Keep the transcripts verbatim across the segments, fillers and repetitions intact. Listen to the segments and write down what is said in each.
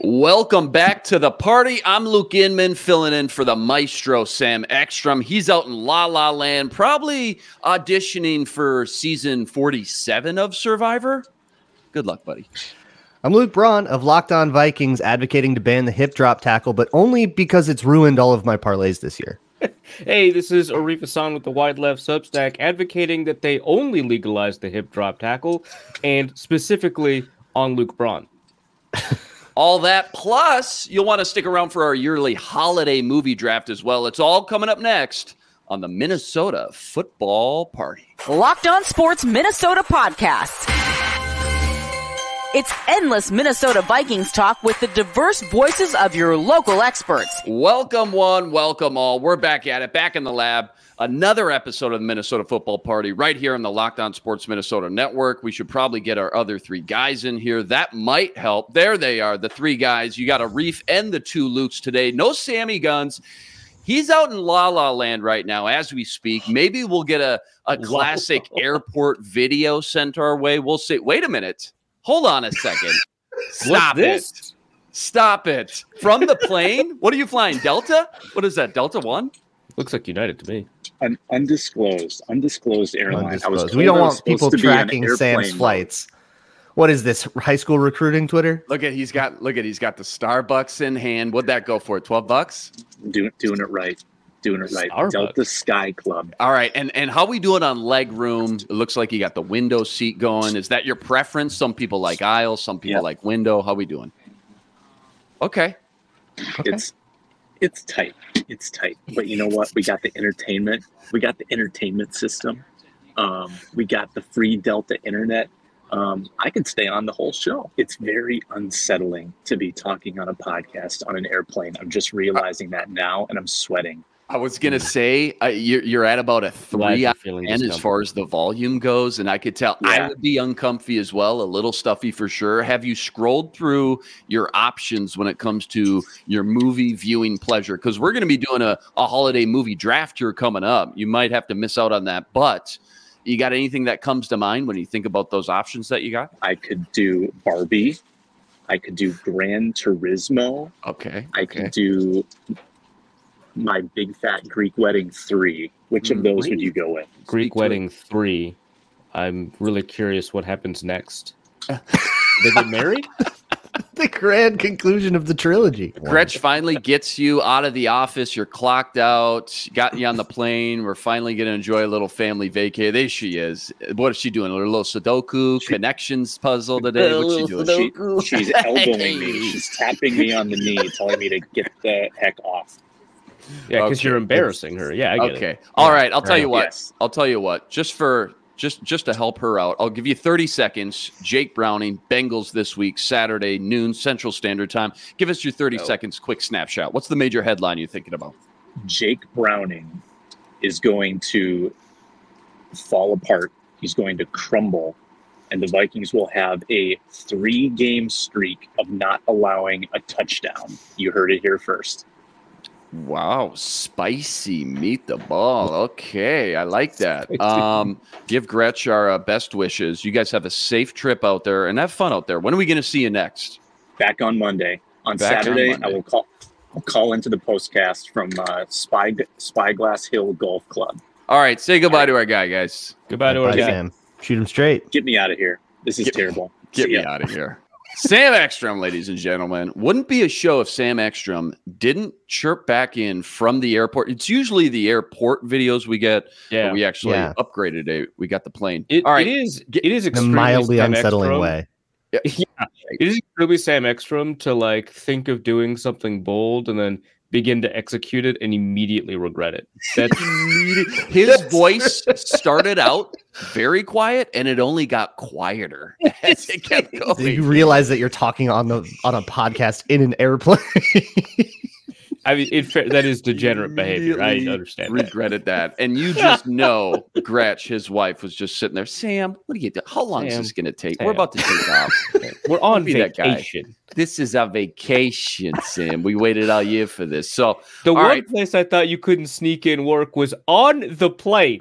Welcome back to the party. I'm Luke Inman, filling in for the maestro, Sam Ekstrom. He's out in La La Land, probably auditioning for season forty-seven of Survivor. Good luck, buddy. I'm Luke Braun of Locked On Vikings, advocating to ban the hip drop tackle, but only because it's ruined all of my parlays this year. Hey, this is Arif Hasan with the Wide Left Substack, advocating that they only legalize the hip drop tackle, and specifically on Luke Braun. All that, plus you'll want to stick around for our yearly holiday movie draft as well. It's all coming up next on the Minnesota Football Party. Locked On Sports Minnesota podcast. It's endless Minnesota Vikings talk with the diverse voices of your local experts. Welcome one, welcome all. We're back at it, back in the lab. Another episode of the Minnesota Football Party right here on the Locked On Sports Minnesota Network. We should probably get our other three guys in here. That might help. There they are, the three guys. You got a Reef and the two Lukes today. No Sammy Guns. He's out in La La Land right now as we speak. Maybe we'll get a, a classic airport video sent our way. We'll see. Wait a minute. Hold on a second. Stop it. Stop it. From the plane? What are you flying? Delta? What is that? Delta One? Looks like United to me. An undisclosed, undisclosed airline. Undisclosed. I was we don't want people tracking Sam's flights. What is this, high school recruiting Twitter? Look at he's got. Look at he's got the Starbucks in hand. What'd that go for? Twelve bucks. Doing doing it right. Doing it right. Starbucks. Delta Sky Club. All right, and and how we doing on leg room? It looks like you got the window seat going. Is that your preference? Some people like aisle. Some people yeah. like window. How we doing? Okay. okay. It's it's tight. It's tight, but you know what? We got the entertainment. We got the entertainment system. Um, we got the free Delta internet. Um, I can stay on the whole show. It's very unsettling to be talking on a podcast on an airplane. I'm just realizing that now, and I'm sweating. I was going to say, uh, you're, you're at about a three out of ten as far as the volume goes, and I could tell yeah. I would be uncomfy as well, a little stuffy for sure. Have you scrolled through your options when it comes to your movie viewing pleasure? Because we're going to be doing a, a holiday movie draft here coming up. You might have to miss out on that, but you got anything that comes to mind when you think about those options that you got? I could do Barbie. I could do Gran Turismo. Okay. I okay. could do... My Big Fat Greek Wedding three. Which of those would you go with? Greek Speak Wedding three. I'm really curious what happens next. They get married? The grand conclusion of the trilogy. Gretsch finally gets you out of the office. You're clocked out. Got you on the plane. We're finally going to enjoy a little family vacay. There she is. What is she doing? A little Sudoku she, connections puzzle today. What's she doing? She, she's elbowing hey. me. She's tapping me on the knee, telling me to get the heck off. Yeah, because okay. you're embarrassing her. Yeah, I get okay. it. All right, I'll tell you what. Yes. I'll tell you what. Just for just just to help her out, I'll give you thirty seconds. Jake Browning, Bengals this week, Saturday noon Central Standard Time. Give us your thirty oh. seconds, quick snapshot. What's the major headline you're thinking about? Jake Browning is going to fall apart. He's going to crumble, and the Vikings will have a three-game streak of not allowing a touchdown. You heard it here first. Wow, spicy meat the ball. Okay, I like that. Um, give Gretsch our uh, best wishes. You guys have a safe trip out there and have fun out there. When are we going to see you next? Back on Monday. On Back Saturday, on Monday. I will call I'll call into the postcast from uh, Spy, Spyglass Hill Golf Club. All right, say goodbye right. to our guy, guys. Goodbye, goodbye to our guy. Shoot him straight. Get me out of here. This is get, terrible. Get me out of here. Sam Ekstrom, ladies and gentlemen, wouldn't be a show if Sam Ekstrom didn't chirp back in from the airport. It's usually the airport videos we get. Yeah, we actually yeah. upgraded it. We got the plane. It, All right. it is. It is extremely in a mildly Sam unsettling Ekstrom. way. Yeah. yeah, it is really Sam Ekstrom to like think of doing something bold and then begin to execute it and immediately regret it. That's his voice started out very quiet and it only got quieter as it kept going. Did you realize that you're talking on the on a podcast in an airplane? I mean, it, that is degenerate behavior. I understand. Regretted that. that. And you just know Gretsch, his wife, was just sitting there. Sam, what are you doing? How long Sam, is this going to take? Sam. We're about to take off. We're on vacation. This is our vacation, Sam. We waited all year for this. So the one right. place I thought you couldn't sneak in work was on the plane.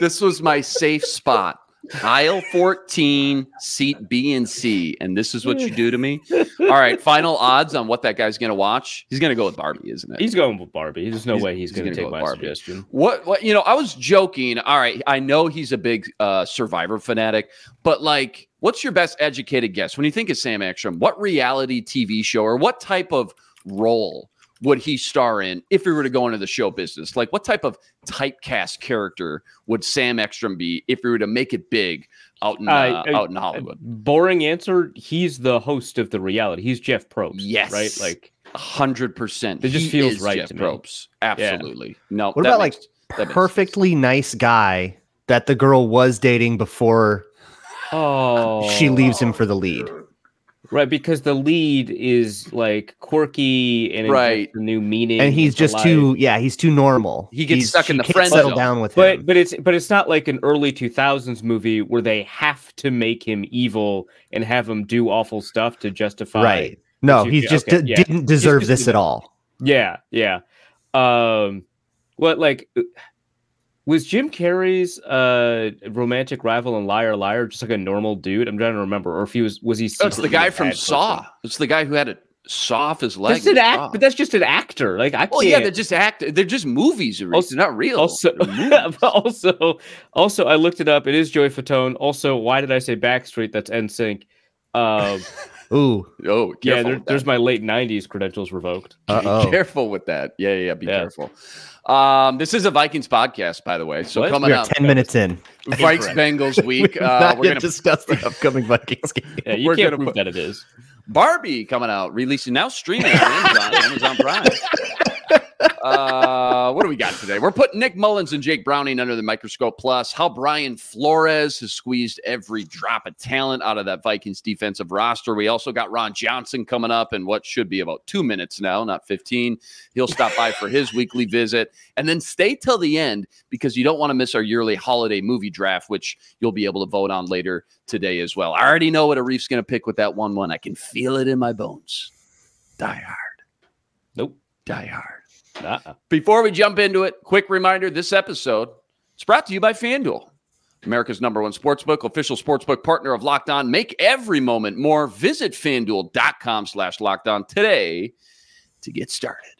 This was my safe spot Aisle fourteen, seat B and C. And this is what you do to me. All right. Final odds on what that guy's going to watch. He's going to go with Barbie, isn't it? He's going with Barbie. There's no he's, way he's, he's going to take my Barbie. Suggestion. What, what, you know, I was joking. All right. I know he's a big uh, Survivor fanatic, but like, what's your best educated guess? When you think of Sam Ekstrom, what reality T V show or what type of role would he star in if he were to go into the show business? Like, what type of typecast character would Sam Ekstrom be if he were to make it big out in, uh, uh, out in Hollywood? Boring answer. He's the host of the reality. He's Jeff Probst. Yes. Right? Like one hundred percent. It just feels right Jeff to me. Probst. Absolutely. Yeah. No. What about makes, like perfectly nice guy that the girl was dating before oh. she leaves him for the lead? Right, because the lead is like quirky and right. the new meaning, and he's just life. too yeah, he's too normal. He gets he's, stuck in the friend zone. Settle down with but, him. But it's but it's not like an early two thousands movie where they have to make him evil and have him do awful stuff to justify. Right? No, he just okay, d- yeah. didn't deserve just, this at all. Yeah, yeah. Um, what like was Jim Carrey's uh, romantic rival in Liar Liar just like a normal dude? I'm trying to remember, or if he was was he? Oh, it's the guy from Saw. Person? It's the guy who had a saw off his leg. That's an act, but that's just an actor. Like I. Oh well, yeah, they're just act. They're just movies. Also, they're not real. Also, also, also, I looked it up. It is Joey Fatone. Also, why did I say Backstreet? That's NSYNC. Um, Ooh, oh, yeah. There, there's my late nineties credentials revoked. Uh-oh. Be careful with that. Yeah, yeah. yeah be yeah. careful. Um, this is a Vikings podcast, by the way. So what? coming We're up, ten minutes in, Vikes Bengals week. We're uh, we're going to discuss the upcoming Vikings game. Yeah, you we're can't prove put... that it is. Barbie coming out, releasing now streaming on Amazon, Amazon Prime. Uh, what do we got today? We're putting Nick Mullens and Jake Browning under the microscope, plus how Brian Flores has squeezed every drop of talent out of that Vikings defensive roster. We also got Ron Johnson coming up in what should be about two minutes now, not fifteen. He'll stop by for his weekly visit. And then stay till the end because you don't want to miss our yearly holiday movie draft, which you'll be able to vote on later today as well. I already know what Arif's going to pick with that one one. I can feel it in my bones. Die hard. Nope. Die hard. Uh-uh. Before we jump into it, quick reminder, this episode is brought to you by FanDuel, America's number one sportsbook, official sportsbook partner of Locked On. Make every moment more. Visit FanDuel.com slash Locked On today to get started.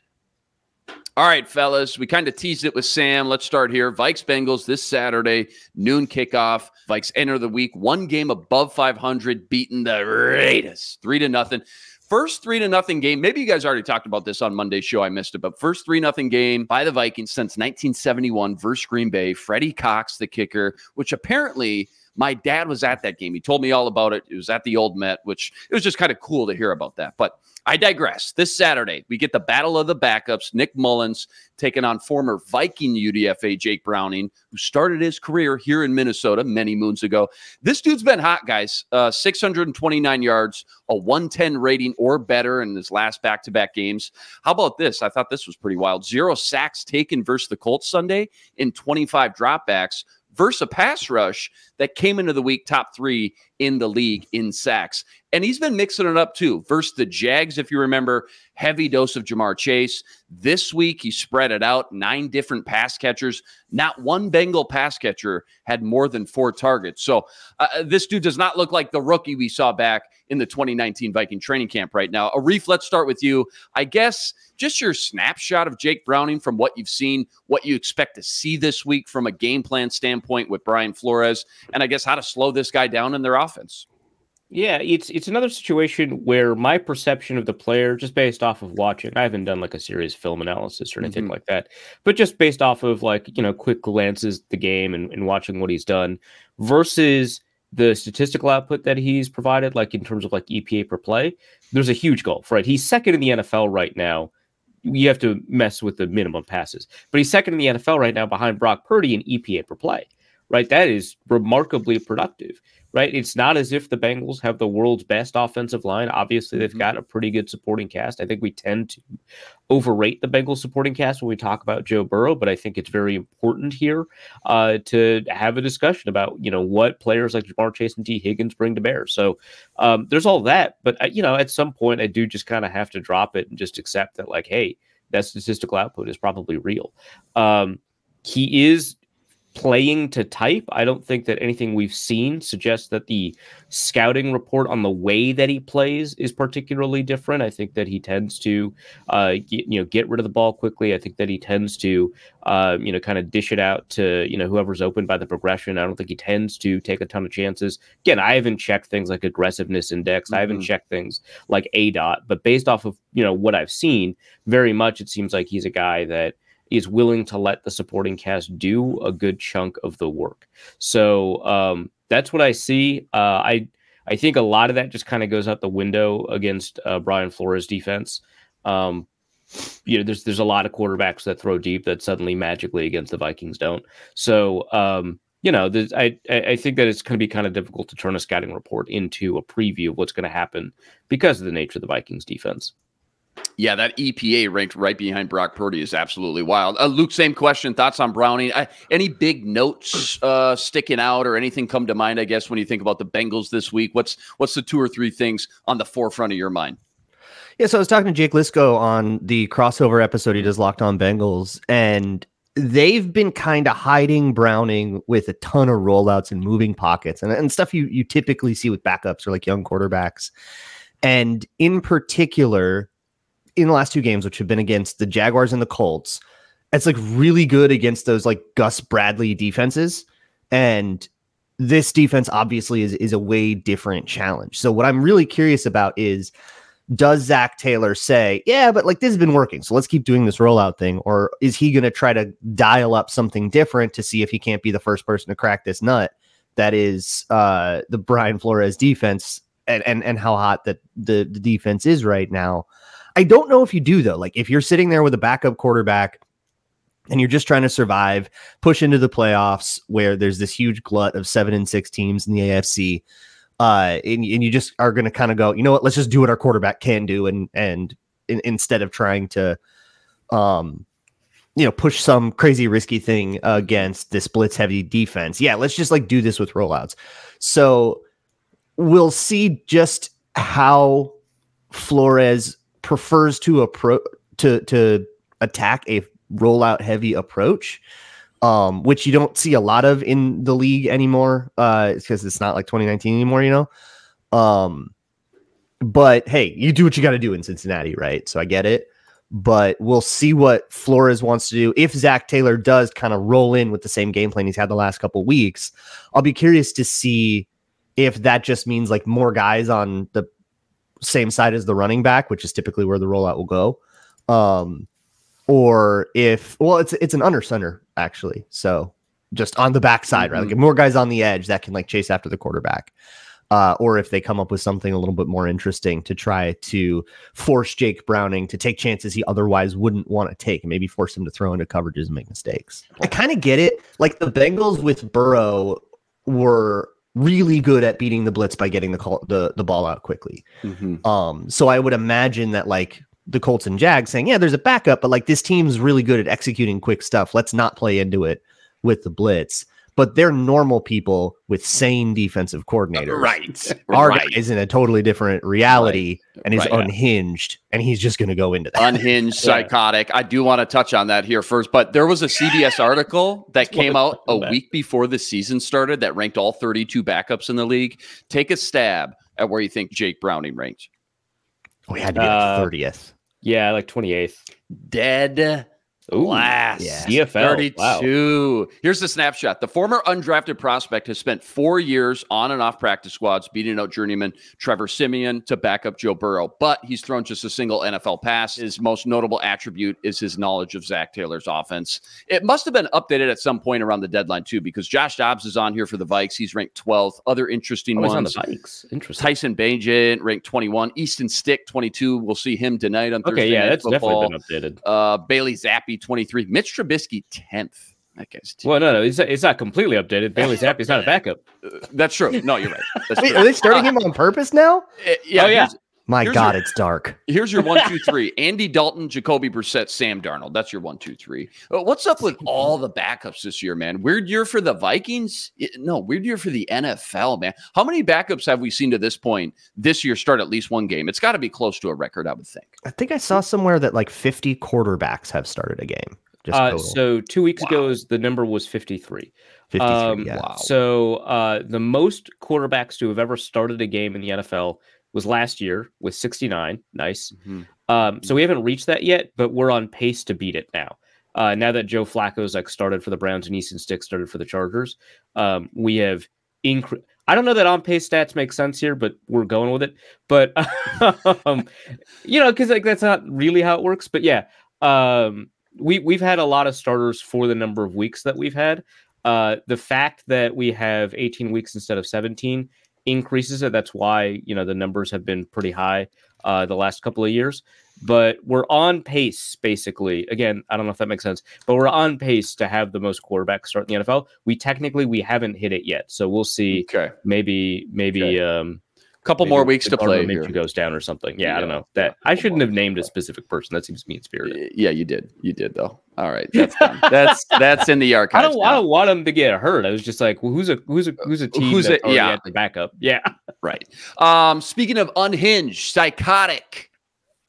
All right, fellas, we kind of teased it with Sam. Let's start here. Vikes Bengals this Saturday, noon kickoff. Vikes enter the week, one game above five hundred, beating the Raiders, three to nothing. First three to nothing game. Maybe you guys already talked about this on Monday's show. I missed it, but first three nothing game by the Vikings since nineteen seventy-one versus Green Bay. Freddie Cox, the kicker, which apparently my dad was at that game. He told me all about it. It was at the Old Met, which it was just kind of cool to hear about that. But I digress. This Saturday, we get the battle of the backups. Nick Mullens taking on former Viking U D F A Jake Browning, who started his career here in Minnesota many moons ago. This dude's been hot, guys. Uh, six hundred twenty-nine yards, a one ten rating or better in his last back-to-back games. How about this? I thought this was pretty wild. Zero sacks taken versus the Colts Sunday and twenty-five dropbacks versus a pass rush that came into the week top three in the league in sacks. And he's been mixing it up too. Versus the Jags, if you remember, heavy dose of Jamar Chase. This week, he spread it out, nine different pass catchers. Not one Bengal pass catcher had more than four targets. So uh, this dude does not look like the rookie we saw back in the twenty nineteen Viking training camp right now. Arif, let's start with you. I guess just your snapshot of Jake Browning from what you've seen, what you expect to see this week from a game plan standpoint with Brian Flores, and I guess how to slow this guy down in their offense. Yeah, it's it's another situation where my perception of the player, just based off of watching, I haven't done like a serious film analysis or anything mm-hmm. like that, but just based off of like, you know, quick glances at the game and, and watching what he's done versus the statistical output that he's provided, like in terms of like E P A per play, there's a huge gulf, right? He's second in the N F L right now. You have to mess with the minimum passes, but he's second in the N F L right now behind Brock Purdy in E P A per play, right? That is remarkably productive. Right. It's not as if the Bengals have the world's best offensive line. Obviously, they've got a pretty good supporting cast. I think we tend to overrate the Bengals supporting cast when we talk about Joe Burrow, but I think it's very important here uh, to have a discussion about, you know, what players like Jamar Chase and T. Higgins bring to bear. So um, there's all that. But, uh, you know, at some point I do just kind of have to drop it and just accept that, like, hey, that statistical output is probably real. Um, he is playing to type. I don't think that anything we've seen suggests that the scouting report on the way that he plays is particularly different. I think that he tends to, uh, get, you know, get rid of the ball quickly. I think that he tends to, uh, you know, kind of dish it out to, you know, whoever's open by the progression. I don't think he tends to take a ton of chances. Again, I haven't checked things like aggressiveness index. Mm-hmm. I haven't checked things like A D O T, but based off of, you know, what I've seen very much, it seems like he's a guy that is willing to let the supporting cast do a good chunk of the work. So um, that's what I see. Uh, I I think a lot of that just kind of goes out the window against uh, Brian Flores' defense. Um, you know, there's there's a lot of quarterbacks that throw deep that suddenly magically against the Vikings don't. So um, you know, I I think that it's going to be kind of difficult to turn a scouting report into a preview of what's going to happen because of the nature of the Vikings' defense. Yeah, that E P A ranked right behind Brock Purdy is absolutely wild. Uh, Luke, same question. Thoughts on Browning? I, any big notes uh, sticking out or anything come to mind, I guess, when you think about the Bengals this week? What's what's the two or three things on the forefront of your mind? Yeah, so I was talking to Jake Lisko on the crossover episode he does Locked On Bengals, and they've been kind of hiding Browning with a ton of rollouts and moving pockets and, and stuff you, you typically see with backups or like young quarterbacks. And in particular, in the last two games, which have been against the Jaguars and the Colts, it's like really good against those like Gus Bradley defenses. And this defense obviously is, is a way different challenge. So what I'm really curious about is, does Zach Taylor say, yeah, but like this has been working, so let's keep doing this rollout thing? Or is he going to try to dial up something different to see if he can't be the first person to crack this nut that is uh, the Brian Flores defense and, and, and how hot that the, the defense is right now? I don't know if you do, though. Like, if you're sitting there with a backup quarterback and you're just trying to survive, push into the playoffs where there's this huge glut of seven and six teams in the A F C, uh, and, and you just are going to kind of go, you know what, let's just do what our quarterback can do. And, and in, instead of trying to, um, you know, push some crazy risky thing against this blitz heavy defense. Yeah. Let's just like do this with rollouts. So we'll see just how Flores prefers to approach to to attack a rollout heavy approach, um, which you don't see a lot of in the league anymore, uh, because it's not like twenty nineteen anymore, you know. Um, but hey, you do what you got to do in Cincinnati, right? So I get it, but we'll see what Flores wants to do. If Zach Taylor does kind of roll in with the same game plan he's had the last couple weeks, I'll be curious to see if that just means like more guys on the same side as the running back, which is typically where the rollout will go. Um, or if, well, it's, it's an under center actually. So just on the backside, mm-hmm. right? Like if more guys on the edge that can like chase after the quarterback, uh, or if they come up with something a little bit more interesting to try to force Jake Browning to take chances he otherwise wouldn't want to take and maybe force him to throw into coverages and make mistakes. I kind of get it. Like the Bengals with Burrow were really good at beating the blitz by getting the call, the, the ball out quickly. Mm-hmm. Um, so I would imagine that like the Colts and Jags saying, yeah, there's a backup, but like this team's really good at executing quick stuff. Let's not play into it with the blitz, but they're normal people with sane defensive coordinators. Right. Our right. guy is in a totally different reality right. and is right. unhinged, and he's just going to go into that. Unhinged, psychotic. Yeah. I do want to touch on that here first, but there was a C B S article that came out a week before the season started that ranked all thirty-two backups in the league. Take a stab at where you think Jake Browning ranks. Oh, he had to be uh, like thirtieth. Yeah, like twenty-eighth. Dead. Ooh, last yeah. C F L. thirty-two. Wow. Here's the snapshot. The former undrafted prospect has spent four years on and off practice squads, beating out journeyman Trevor Siemian to back up Joe Burrow, but he's thrown just a single N F L pass. His most notable attribute is his knowledge of Zach Taylor's offense. It must have been updated at some point around the deadline too, because Josh Dobbs is on here for the Vikes. He's ranked twelfth. Other interesting oh, ones on the Vikes. Interesting. Tyson Bagent ranked twenty-one. Easton Stick twenty-two. We'll see him tonight on okay, Thursday. Okay, yeah, that's football. Definitely been updated. Uh, Bailey Zappe twenty-three. Mitch Trubisky tenth. That guy's tenth. Well, no, no, it's, it's not completely updated. Bailey Zappi's not a backup. Uh, that's true. No, you're right. That's Wait, true. Are they starting uh, him on purpose now? Uh, yeah. Oh, yeah. My God, your, it's dark. Here's your one, two, three. Andy Dalton, Jacoby Brissett, Sam Darnold. That's your one, two, three. Uh, what's up with all the backups this year, man? Weird year for the Vikings? It, no, weird year for the N F L, man. How many backups have we seen to this point this year start at least one game? It's got to be close to a record, I would think. I think I saw somewhere that like fifty quarterbacks have started a game. Just uh, so two weeks wow. ago, the number was fifty-three. fifty-three um, yeah. Wow. So uh, the most quarterbacks to have ever started a game in the N F L was last year with sixty-nine. Nice. Mm-hmm. Um, so we haven't reached that yet, but we're on pace to beat it now. Uh, now that Joe Flacco's like started for the Browns and Easton Stick started for the Chargers, um, we have increased. I don't know that on-pace stats make sense here, but we're going with it. But, um, you know, because like that's not really how it works. But, yeah, um, we, we've had a lot of starters for the number of weeks that we've had. Uh, the fact that we have eighteen weeks instead of seventeen increases it. That's why, you know, the numbers have been pretty high uh, the last couple of years. But we're on pace, basically. Again, I don't know if that makes sense, but we're on pace to have the most quarterbacks start in the N F L. We technically, we haven't hit it yet. So we'll see. Okay. Maybe, maybe okay. um, a couple maybe more weeks to play. Maybe it goes down or something. Yeah, yeah. I don't know. That yeah, I shouldn't have named a specific person. That seems mean-spirited. Yeah, you did. You did, though. All right. That's fine. that's that's in the archives. I don't, I don't want him to get hurt. I was just like, well, who's a who's a who's a team who's that's a, already yeah. at the backup? Yeah. Right. Um, speaking of unhinged, psychotic.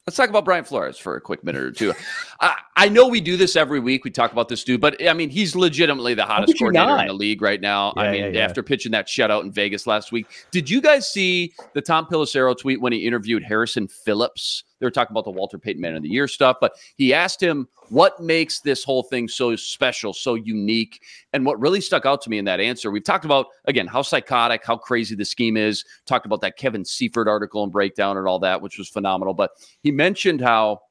Let's talk about Brian Flores for a quick minute or two. I, I know we do this every week. We talk about this dude, but I mean, he's legitimately the hottest coordinator in the league right now. Yeah, I mean, yeah, yeah. after pitching that shutout in Vegas last week, did you guys see the Tom Pelissero tweet when he interviewed Harrison Phillips? They were talking about the Walter Payton Man of the Year stuff, but he asked him what makes this whole thing so special, so unique. And what really stuck out to me in that answer, we've talked about, again, how psychotic, how crazy the scheme is. Talked about that Kevin Seifert article and breakdown and all that, which was phenomenal. But he mentioned how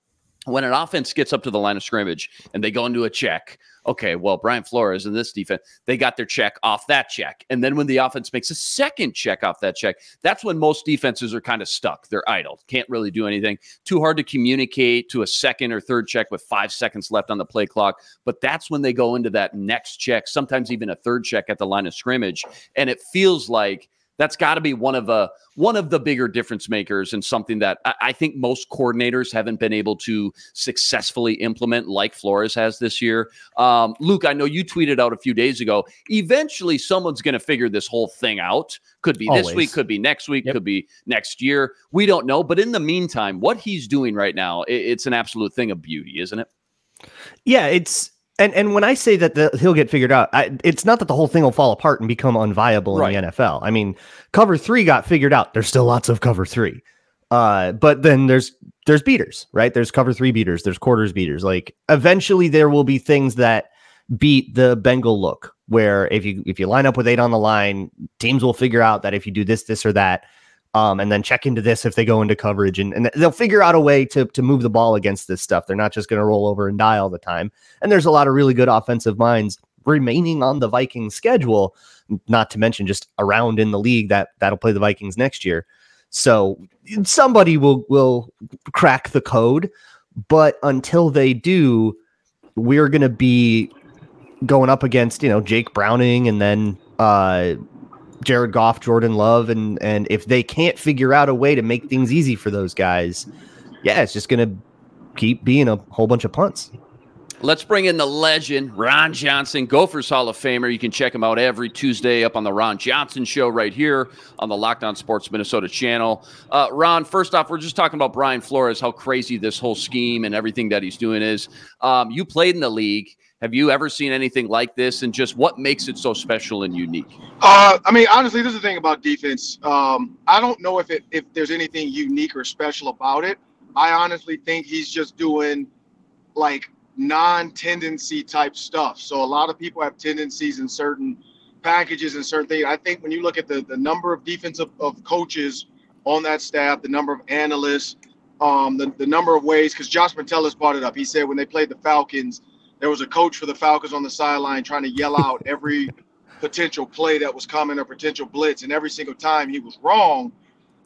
when an offense gets up to the line of scrimmage and they go into a check, okay, well, Brian Flores and this defense, they got their check off that check. And then when the offense makes a second check off that check, that's when most defenses are kind of stuck. They're idle. Can't really do anything. Too hard to communicate to a second or third check with five seconds left on the play clock. But that's when they go into that next check, sometimes even a third check at the line of scrimmage. And it feels like that's got to be one of a one of the bigger difference makers and something that I, I think most coordinators haven't been able to successfully implement like Flores has this year. Um, Luke, I know you tweeted out a few days ago, eventually someone's going to figure this whole thing out. Could be Always. This week, could be next week, yep. could be next year. We don't know. But in the meantime, what he's doing right now, it, it's an absolute thing of beauty, isn't it? Yeah, it's. And and when I say that the, he'll get figured out, I, it's not that the whole thing will fall apart and become unviable right. in the N F L. I mean, cover three got figured out. There's still lots of cover three. Uh, but then there's there's beaters, right? There's cover three beaters. There's quarters beaters. Like eventually there will be things that beat the Bengal look where if you if you line up with eight on the line, teams will figure out that if you do this, this or that, um, and then check into this if they go into coverage, and, and they'll figure out a way to to move the ball against this stuff. They're not just going to roll over and die all the time. And there's a lot of really good offensive minds remaining on the Vikings schedule, not to mention just around in the league that that'll play the Vikings next year. So somebody will will crack the code, but until they do, we're going to be going up against, you know, Jake Browning and then uh Jared Goff, Jordan Love, and and if they can't figure out a way to make things easy for those guys, yeah, it's just going to keep being a whole bunch of punts. Let's bring in the legend, Ron Johnson, Gophers Hall of Famer. You can check him out every Tuesday up on the Ron Johnson Show right here on the Locked On Sports Minnesota channel. Uh, Ron, first off, we're just talking about Brian Flores, how crazy this whole scheme and everything that he's doing is. Um, you played in the league. Have you ever seen anything like this, and just what makes it so special and unique? Uh, I mean, honestly, this is the thing about defense. Um, I don't know if it, if there's anything unique or special about it. I honestly think he's just doing, like, non-tendency type stuff. So a lot of people have tendencies in certain packages and certain things. I think when you look at the, the number of defensive of coaches on that staff, the number of analysts, um, the, the number of ways, because Josh Metellus brought it up. He said when they played the Falcons, there was a coach for the Falcons on the sideline trying to yell out every potential play that was coming or potential blitz, and every single time he was wrong.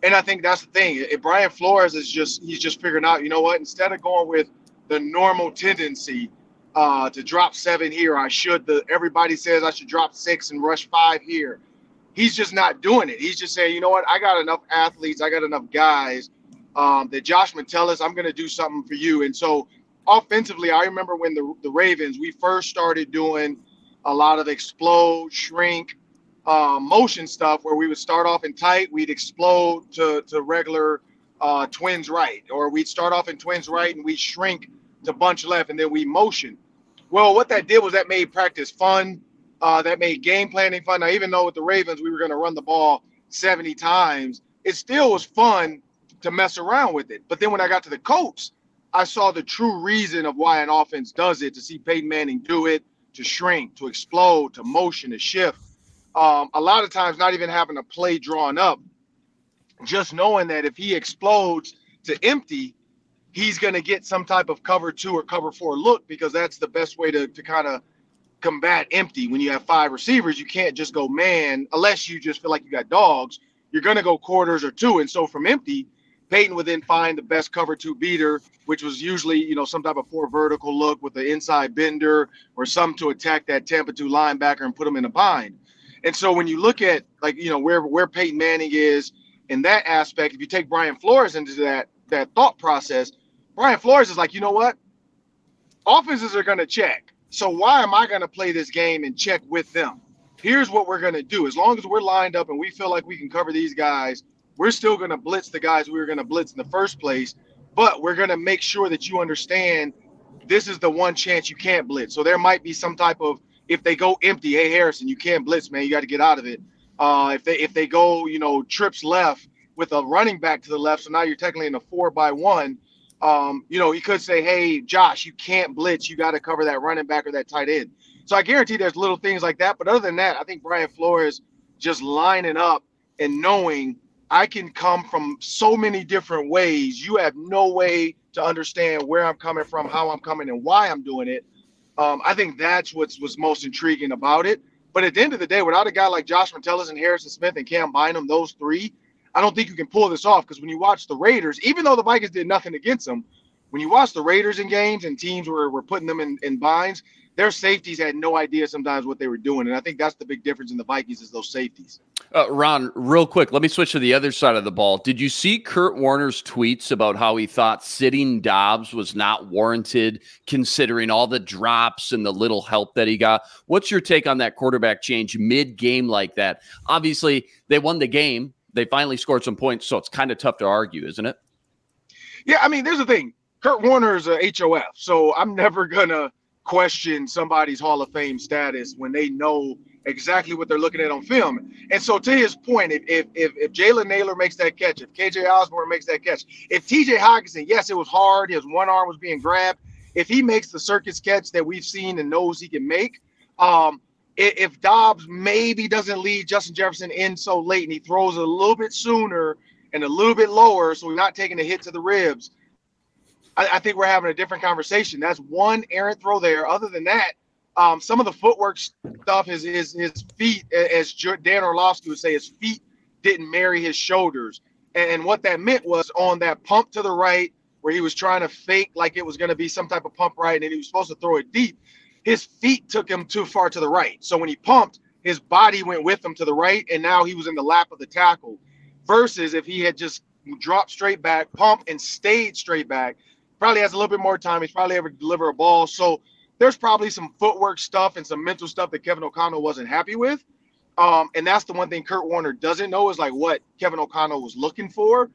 And I think that's the thing. If Brian Flores is just he's just figuring out, you know what, instead of going with the normal tendency uh, to drop seven here, I should. The, everybody says I should drop six and rush five here. He's just not doing it. He's just saying, you know what, I got enough athletes, I got enough guys um, that Josh Metellus, I'm going to do something for you. And so offensively, I remember when the the Ravens, we first started doing a lot of explode, shrink, uh, motion stuff where we would start off in tight, we'd explode to, to regular uh, twins right, or we'd start off in twins right and we'd shrink to bunch left and then we motion. Well, what that did was that made practice fun. Uh, that made game planning fun. Now, even though with the Ravens we were going to run the ball seventy times, it still was fun to mess around with it. But then when I got to the Colts, I saw the true reason of why an offense does it, to see Peyton Manning do it, to shrink, to explode, to motion, to shift. Um, a lot of times not even having a play drawn up, just knowing that if he explodes to empty, he's going to get some type of cover two or cover four look, because that's the best way to, to kind of combat empty. When you have five receivers, you can't just go man unless you just feel like you got dogs. You're going to go quarters or two. And so from empty, Peyton would then find the best cover two beater, which was usually, you know, some type of four vertical look with the inside bender or some to attack that Tampa two linebacker and put him in a bind. And so when you look at, like, you know, where, where Peyton Manning is in that aspect, if you take Brian Flores into that, that thought process, Brian Flores is like, you know what? Offenses are going to check. So why am I going to play this game and check with them? Here's what we're going to do. As long as we're lined up and we feel like we can cover these guys, we're still going to blitz the guys we were going to blitz in the first place, but we're going to make sure that you understand this is the one chance you can't blitz. So there might be some type of, if they go empty, hey, Harrison, you can't blitz, man. You got to get out of it. Uh, if they if they go, you know, trips left with a running back to the left, so now you're technically in a four by one, um, you know, he could say, hey, Josh, you can't blitz. You got to cover that running back or that tight end. So I guarantee there's little things like that. But other than that, I think Brian Flores just lining up and knowing I can come from so many different ways. You have no way to understand where I'm coming from, how I'm coming, and why I'm doing it. Um, I think that's what's was most intriguing about it. But at the end of the day, without a guy like Josh Metellus and Harrison Smith and Cam Bynum, those three, I don't think you can pull this off. Because when you watch the Raiders, even though the Vikings did nothing against them, when you watch the Raiders in games and teams were, were putting them in, in binds, their safeties had no idea sometimes what they were doing. And I think that's the big difference in the Vikings is those safeties. Uh, Ron, real quick, let me switch to the other side of the ball. Did you see Kurt Warner's tweets about how he thought sitting Dobbs was not warranted considering all the drops and the little help that he got? What's your take on that quarterback change mid-game like that? Obviously, they won the game. They finally scored some points, so it's kind of tough to argue, isn't it? Yeah, I mean, there's the thing. Kurt Warner is a H O F, so I'm never going to question somebody's Hall of Fame status when they know exactly what they're looking at on film. And so to his point, if if if, if Jalen Naylor makes that catch, if K J Osborne makes that catch, if T J Hockenson, yes, it was hard, his one arm was being grabbed. If he makes the circus catch that we've seen and knows he can make, um, if Dobbs maybe doesn't lead Justin Jefferson in so late and he throws a little bit sooner and a little bit lower, so we're not taking a hit to the ribs, I think we're having a different conversation. That's one errant throw there. Other than that, um, some of the footwork stuff is his his feet, as Dan Orlovsky would say, his feet didn't marry his shoulders. And what that meant was on that pump to the right where he was trying to fake like it was going to be some type of pump right, and he was supposed to throw it deep, his feet took him too far to the right. So when he pumped, his body went with him to the right, and now he was in the lap of the tackle. Versus if he had just dropped straight back, pumped, and stayed straight back, probably has a little bit more time. He's probably ever deliver a ball. So there's probably some footwork stuff and some mental stuff that Kevin O'Connell wasn't happy with. Um, and that's the one thing Kurt Warner doesn't know is like what Kevin O'Connell was looking for.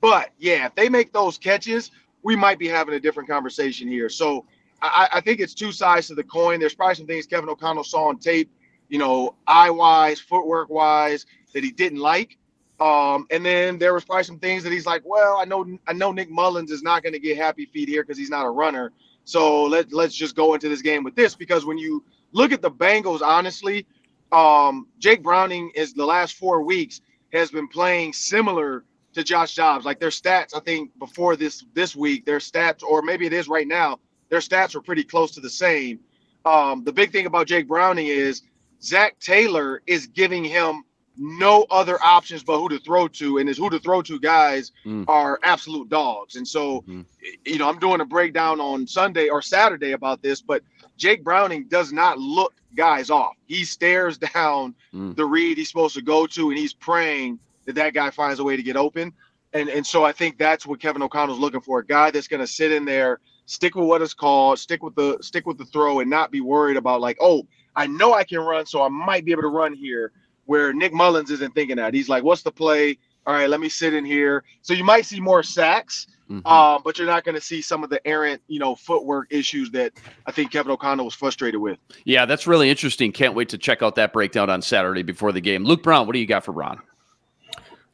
But, yeah, if they make those catches, we might be having a different conversation here. So I, I think it's two sides to the coin. There's probably some things Kevin O'Connell saw on tape, you know, eye-wise, footwork-wise, that he didn't like. Um, and then there was probably some things that he's like, well, I know, I know Nick Mullens is not going to get happy feet here because he's not a runner. So let, let's just go into this game with this, because when you look at the Bengals, honestly, um, Jake Browning is the last four weeks has been playing similar to Josh Dobbs. Like their stats, I think before this, this week, their stats, or maybe it is right now, their stats were pretty close to the same. Um, the big thing about Jake Browning is Zach Taylor is giving him no other options but who to throw to, and his who to throw to guys mm. are absolute dogs. And so, mm. you know, I'm doing a breakdown on Sunday or Saturday about this, but Jake Browning does not look guys off. He stares down mm. the read he's supposed to go to, and he's praying that that guy finds a way to get open. And and so I think that's what Kevin O'Connell's looking for, a guy that's going to sit in there, stick with what it's called, stick with the stick with the throw, and not be worried about like, oh, I know I can run, so I might be able to run here. Where Nick Mullens isn't thinking that. He's like, what's the play? all right, let me sit in here. So you might see more sacks, mm-hmm. um, but you're not going to see some of the errant, you know, footwork issues that I think Kevin O'Connell was frustrated with. Yeah, that's really interesting. Can't wait to check out that breakdown on Saturday before the game. Luke Brown, what do you got for Ron?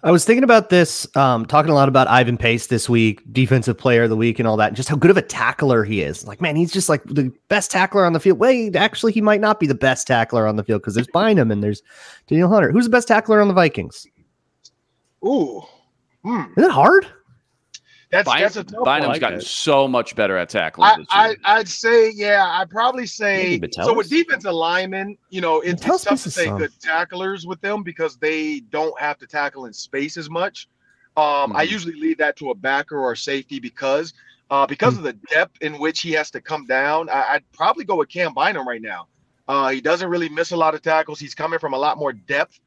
I was thinking about this, um, talking a lot about Ivan Pace this week, defensive player of the week and all that, and just how good of a tackler he is. Like, man, he's just like the best tackler on the field. Wait, actually, he might not be the best tackler on the field because there's Bynum and there's Daniel Hunter. Who's the best tackler on the Vikings? Ooh. Hmm. Is it hard? That's, Bynum, that's a tough Bynum's one. gotten so much better at tackling. I, this year. I, I'd say, yeah, I'd probably say, so with defensive linemen, you know, it's, it's tough to say some. good tacklers with them because they don't have to tackle in space as much. Um, mm-hmm. I usually leave that to a backer or a safety because uh, because mm-hmm. of the depth in which he has to come down. I, I'd probably go with Cam Bynum right now. Uh, he doesn't really miss a lot of tackles. He's coming from a lot more depth.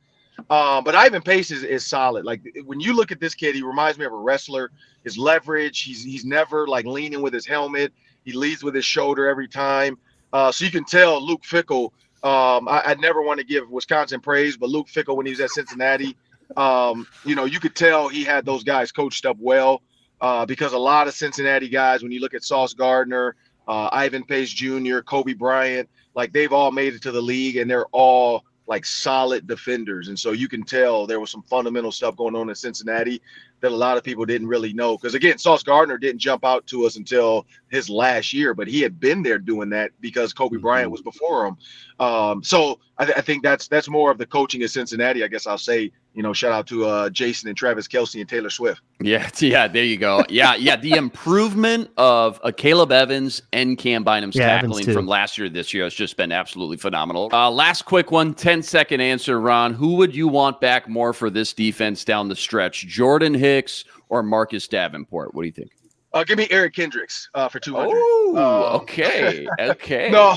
Um, but Ivan Pace is, is solid. Like when you look at this kid, he reminds me of a wrestler. His leverage, he's he's never like leaning with his helmet. He leads with his shoulder every time. Uh, so you can tell Luke Fickell. Um, I, I never want to give Wisconsin praise, but Luke Fickell when he was at Cincinnati, um, you know, you could tell he had those guys coached up well uh, because a lot of Cincinnati guys, when you look at Sauce Gardner, uh, Ivan Pace Junior, Kobe Bryant, like they've all made it to the league and they're all like solid defenders. And so you can tell there was some fundamental stuff going on in Cincinnati that a lot of people didn't really know. Because again, Sauce Gardner didn't jump out to us until his last year, but he had been there doing that because Kobe mm-hmm. Bryant was before him. Um, so I, th- I think that's, that's more of the coaching at Cincinnati. I guess I'll say, you know, shout out to uh, Jason and Travis Kelce and Taylor Swift. Yeah. Yeah. There you go. Yeah. Yeah. The improvement of uh, Caleb Evans and Cam Bynum's yeah, tackling from last year to this year has just been absolutely phenomenal. Uh, last quick one, ten second answer, Ron. Who would you want back more for this defense down the stretch? Jordan Hicks or Marcus Davenport? What do you think? Uh, give me Eric Kendricks uh, for two hundred. Oh, um, okay. Okay. No.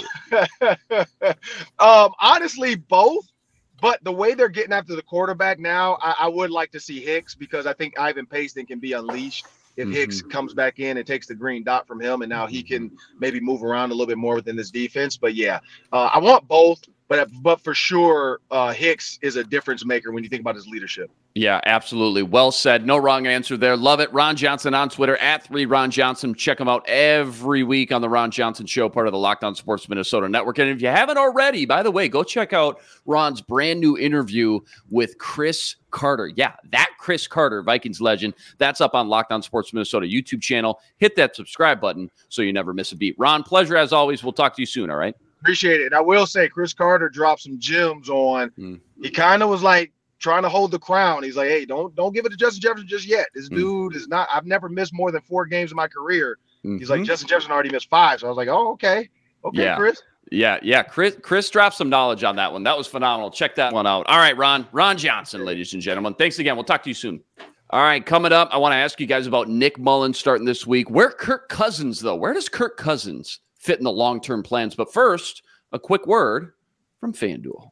um, honestly, both. But the way they're getting after the quarterback now, I, I would like to see Hicks because I think Ivan Pace then can be unleashed if mm-hmm. Hicks comes back in and takes the green dot from him, and now he can maybe move around a little bit more within this defense. But, yeah, uh, I want both. But but for sure, uh, Hicks is a difference maker when you think about his leadership. Yeah, absolutely. Well said. No wrong answer there. Love it. Ron Johnson on Twitter, at three Ron Johnson. Check him out every week on The Ron Johnson Show, part of the Locked On Sports Minnesota Network. And if you haven't already, by the way, go check out Ron's brand new interview with Cris Carter. Yeah, that Cris Carter, Vikings legend. That's up on Locked On Sports Minnesota YouTube channel. Hit that subscribe button so you never miss a beat. Ron, pleasure as always. We'll talk to you soon, all right? Appreciate it. And I will say Cris Carter dropped some gems on. Mm. He kind of was like trying to hold the crown. He's like, hey, don't don't give it to Justin Jefferson just yet. This mm. dude is not – I've never missed more than four games in my career. Mm-hmm. He's like, Justin Jefferson already missed five. So I was like, oh, okay. Okay, yeah. Chris. Yeah, yeah. Chris, Chris dropped some knowledge on that one. That was phenomenal. Check that one out. All right, Ron. Ron Johnson, ladies and gentlemen. Thanks again. We'll talk to you soon. All right, coming up, I want to ask you guys about Nick Mullens starting this week. Where Kirk Cousins, though? Where does Kirk Cousins – fit in the long-term plans? But first, a quick word from FanDuel.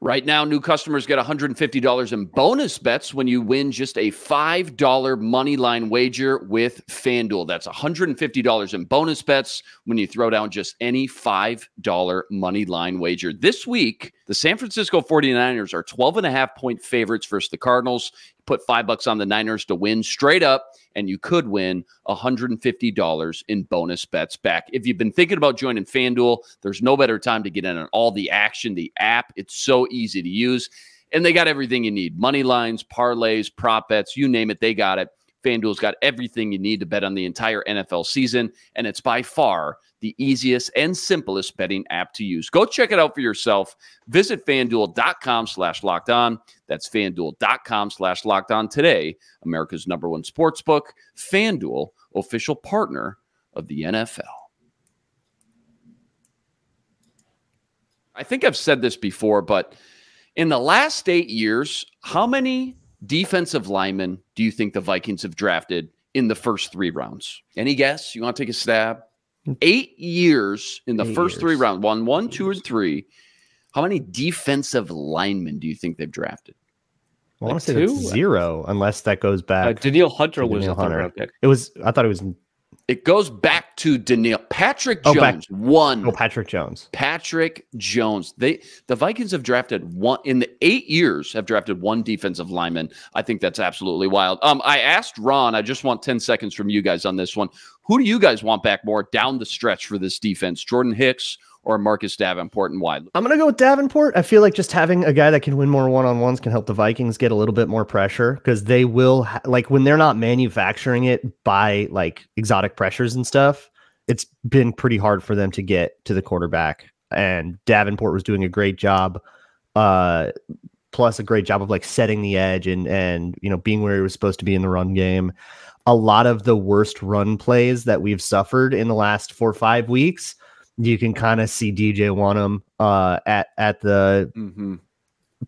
Right now, new customers get one hundred fifty dollars in bonus bets when you win just a five dollar money line wager with FanDuel. That's one hundred fifty dollars in bonus bets when you throw down just any five dollar money line wager. This week, the San Francisco forty-niners are twelve and a half point favorites versus the Cardinals. Put five bucks on the Niners to win straight up, and you could win one hundred fifty dollars in bonus bets back. If you've been thinking about joining FanDuel, there's no better time to get in on all the action. The app, it's so easy to use, and they got everything you need. Money lines, parlays, prop bets, you name it, they got it. FanDuel's got everything you need to bet on the entire N F L season, and it's by far the easiest and simplest betting app to use. Go check it out for yourself. Visit FanDuel.com slash locked on. That's FanDuel.com slash locked on today. America's number one sportsbook, FanDuel, official partner of the N F L. I think I've said this before, but in the last eight years, how many defensive linemen do you think the Vikings have drafted in the first three rounds? Any guess? You want to take a stab? Eight years in the Eight first years. three rounds. One, one, Eight two, years. and three. How many defensive linemen do you think they've drafted? Well, like I want to say zero, unless that goes back. Uh, Daniel Hunter was Daniel a Hunter. It was. I thought it was. It goes back back to Daniil Patrick Jones. Oh, back. One. Oh, Patrick Jones. Patrick Jones. They the Vikings have drafted one in the eight years have drafted one defensive lineman. I think that's absolutely wild. Um, I asked Ron, I just want ten seconds from you guys on this one. Who do you guys want back more down the stretch for this defense? Jordan Hicks or Marcus Davenport and wide? I'm going to go with Davenport. I feel like just having a guy that can win more one-on-ones can help the Vikings get a little bit more pressure, because they will, ha- like when they're not manufacturing it by like exotic pressures and stuff, it's been pretty hard for them to get to the quarterback, and Davenport was doing a great job. Uh, plus a great job of like setting the edge and, and, you know, being where he was supposed to be in the run game. A lot of the worst run plays that we've suffered in the last four or five weeks, you can kind of see D J Wonnum uh, at, at the mm-hmm.